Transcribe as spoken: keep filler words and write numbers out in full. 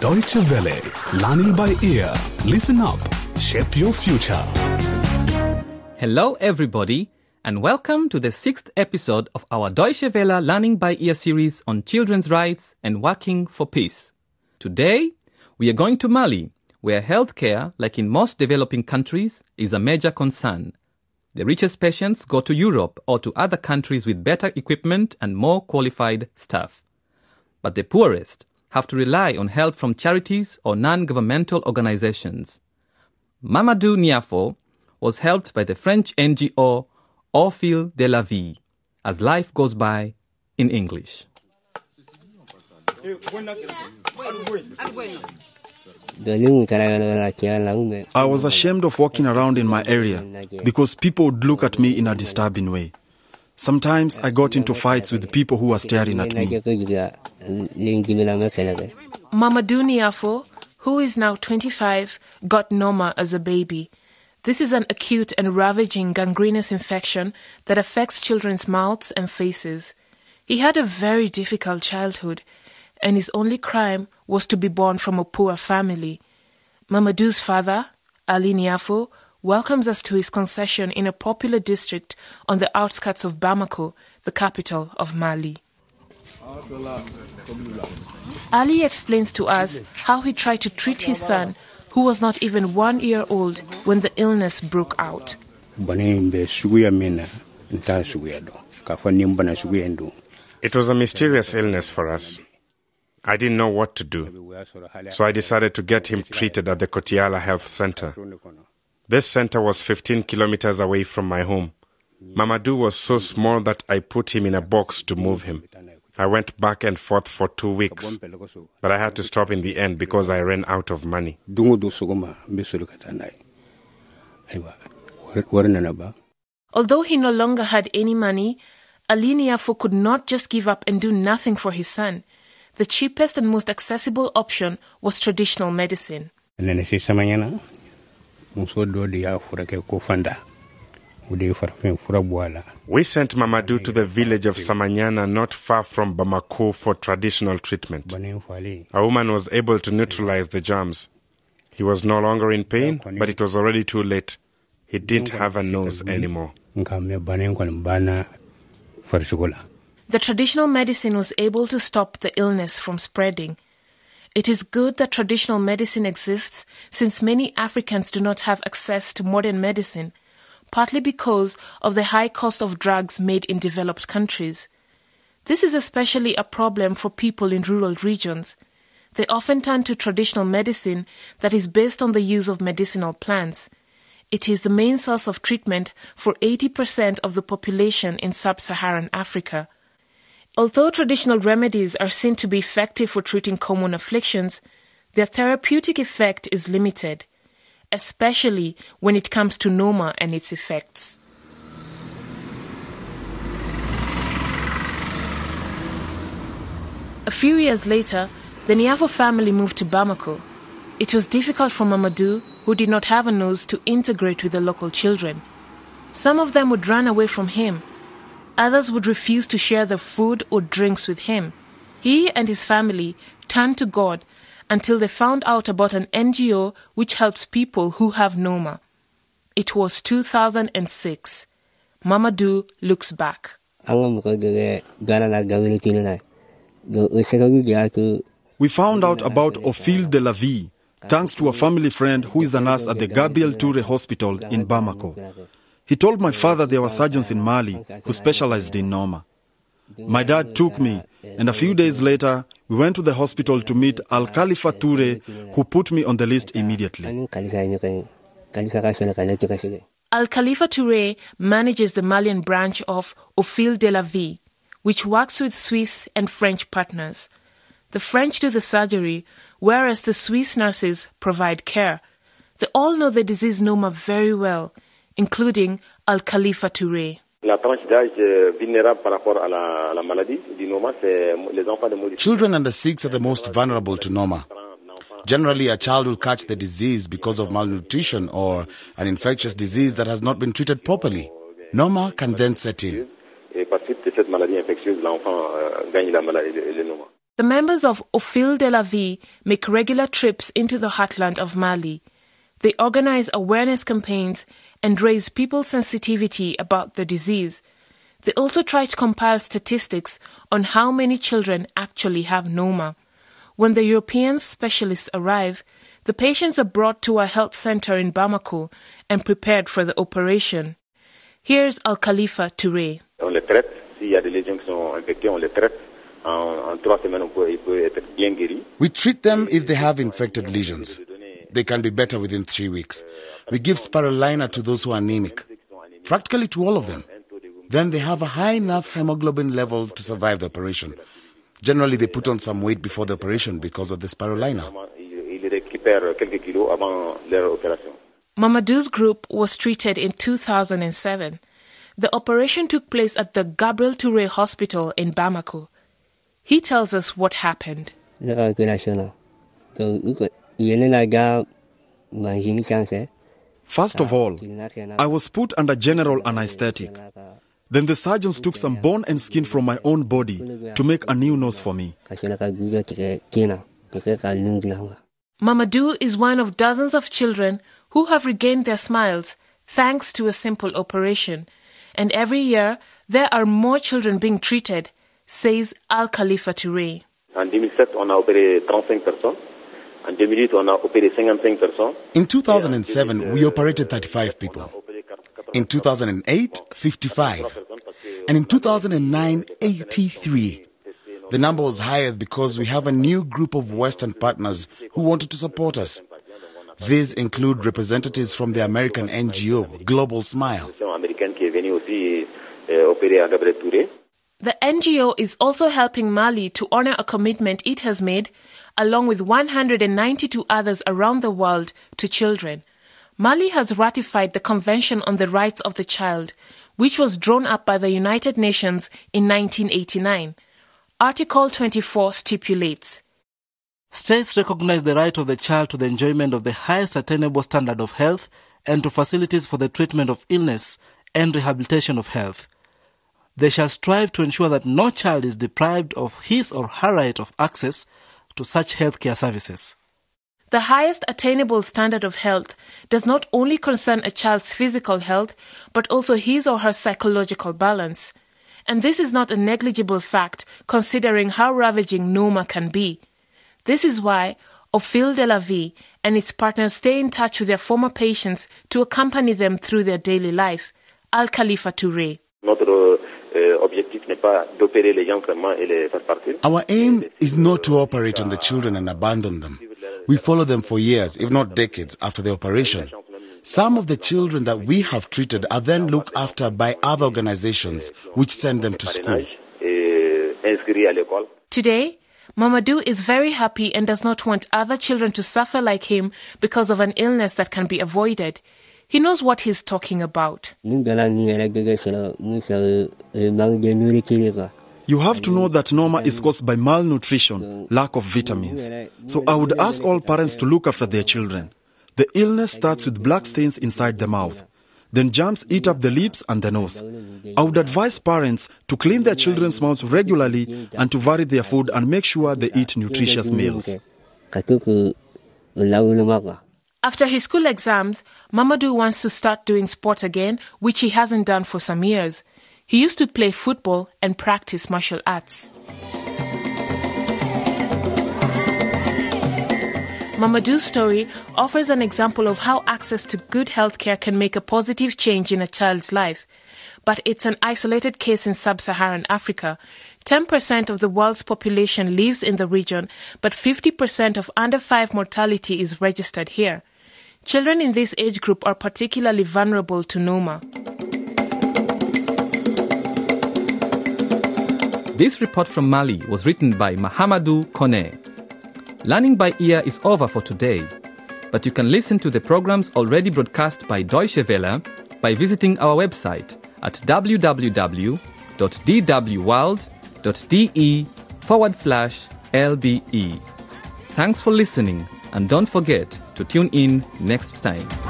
Deutsche Welle. Learning by ear. Listen up. Shape your future. Hello everybody and welcome to the sixth episode of our Deutsche Welle Learning by Ear series on children's rights and working for peace. Today, we are going to Mali, where healthcare, like in most developing countries, is a major concern. The richest patients go to Europe or to other countries with better equipment and more qualified staff. But the poorest have to rely on help from charities or non-governmental organizations. Mamadou Niafo was helped by the French N G O Au fil de la vie, as life goes by in English. I was ashamed of walking around in my area because people would look at me in a disturbing way. Sometimes I got into fights with people who were staring at me. Mamadou Niafo, who is now twenty-five, got Noma as a baby. This is an acute and ravaging gangrenous infection that affects children's mouths and faces. He had a very difficult childhood, and his only crime was to be born from a poor family. Mamadou's father, Ali Niafo, welcomes us to his concession in a popular district on the outskirts of Bamako, the capital of Mali. Ali explains to us how he tried to treat his son, who was not even one year old when the illness broke out. It was a mysterious illness for us. I didn't know what to do, so I decided to get him treated at the Kotiala Health Center. This center was fifteen kilometers away from my home. Mamadou was so small that I put him in a box to move him. I went back and forth for two weeks, but I had to stop in the end because I ran out of money. Although he no longer had any money, Ali Niafo could not just give up and do nothing for his son. The cheapest and most accessible option was traditional medicine. We sent Mamadou to the village of Samanyana, not far from Bamako, for traditional treatment. A woman was able to neutralize the germs. He was no longer in pain, but it was already too late. He didn't have a nose anymore. The traditional medicine was able to stop the illness from spreading. It is good that traditional medicine exists, since many Africans do not have access to modern medicine, partly because of the high cost of drugs made in developed countries. This is especially a problem for people in rural regions. They often turn to traditional medicine that is based on the use of medicinal plants. It is the main source of treatment for eighty percent of the population in sub-Saharan Africa. Although traditional remedies are seen to be effective for treating common afflictions, their therapeutic effect is limited, especially when it comes to Noma and its effects. A few years later, the Niafo family moved to Bamako. It was difficult for Mamadou, who did not have a nose, to integrate with the local children. Some of them would run away from him. Others would refuse to share their food or drinks with him. He and his family turned to God until they found out about an N G O which helps people who have Noma. It was two thousand six. Mamadou looks back. We found out about Au fil de la vie thanks to a family friend who is a nurse at the Gabriel Touré Hospital in Bamako. He told my father there were surgeons in Mali who specialized in Noma. My dad took me, and a few days later, we went to the hospital to meet Al Khalifa Touré, who put me on the list immediately. Al Khalifa Touré manages the Malian branch of Au fil de la vie, which works with Swiss and French partners. The French do the surgery, whereas the Swiss nurses provide care. They all know the disease Noma very well, including Al Khalifa Touré. Children under six are the most vulnerable to Noma. Generally, a child will catch the disease because of malnutrition or an infectious disease that has not been treated properly. Noma can then set in. The members of Ophiel Delavie make regular trips into the heartland of Mali. They organize awareness campaigns and raise people's sensitivity about the disease. They also try to compile statistics on how many children actually have Noma. When the European specialists arrive, the patients are brought to a health center in Bamako and prepared for the operation. Here's Al Khalifa Touré. On les traite. S'il y a des lésions qui sont infectées, on les traite. We treat them if they have infected lesions. They can be better within three weeks. We give spirulina to those who are anemic, practically to all of them. Then they have a high enough hemoglobin level to survive the operation. Generally, they put on some weight before the operation because of the spirulina. Mamadou's group was treated in two thousand seven. The operation took place at the Gabriel Touré Hospital in Bamako. He tells us what happened. First of all, I was put under general anesthetic. Then the surgeons took some bone and skin from my own body to make a new nose for me. Mamadou is one of dozens of children who have regained their smiles thanks to a simple operation. And every year, there are more children being treated, says Al Khalifa Touré. In two thousand seven, we operated thirty-five people. In two thousand eight, fifty-five. And in two thousand nine, eighty-three. The number was higher because we have a new group of Western partners who wanted to support us. These include representatives from the American N G O, Global Smile. The N G O is also helping Mali to honor a commitment it has made, along with one hundred ninety-two others around the world, to children. Mali has ratified the Convention on the Rights of the Child, which was drawn up by the United Nations in nineteen eighty-nine. Article twenty-four stipulates, "States recognize the right of the child to the enjoyment of the highest attainable standard of health and to facilities for the treatment of illness and rehabilitation of health. They shall strive to ensure that no child is deprived of his or her right of access to such healthcare services." The highest attainable standard of health does not only concern a child's physical health, but also his or her psychological balance. And this is not a negligible fact, considering how ravaging Noma can be. This is why Ophiel Delavie and its partners stay in touch with their former patients to accompany them through their daily life. Al Khalifa Touré. Our aim is not to operate on the children and abandon them. We follow them for years, if not decades, after the operation. Some of the children that we have treated are then looked after by other organizations, which send them to school. Today, Mamadou is very happy and does not want other children to suffer like him because of an illness that can be avoided. He knows what he's talking about. You have to know that Noma is caused by malnutrition, lack of vitamins. So I would ask all parents to look after their children. The illness starts with black stains inside the mouth, then germs eat up the lips and the nose. I would advise parents to clean their children's mouths regularly and to vary their food and make sure they eat nutritious meals. After his school exams, Mamadou wants to start doing sport again, which he hasn't done for some years. He used to play football and practice martial arts. Mamadou's story offers an example of how access to good healthcare can make a positive change in a child's life. But it's an isolated case in sub-Saharan Africa. ten percent of the world's population lives in the region, but fifty percent of under five mortality is registered here. Children in this age group are particularly vulnerable to Noma. This report from Mali was written by Mahamadou Kone. Learning by ear is over for today, but you can listen to the programs already broadcast by Deutsche Welle by visiting our website at w w w dot d w world dot d e forward slash L B E. Thanks for listening, and don't forget to tune in next time.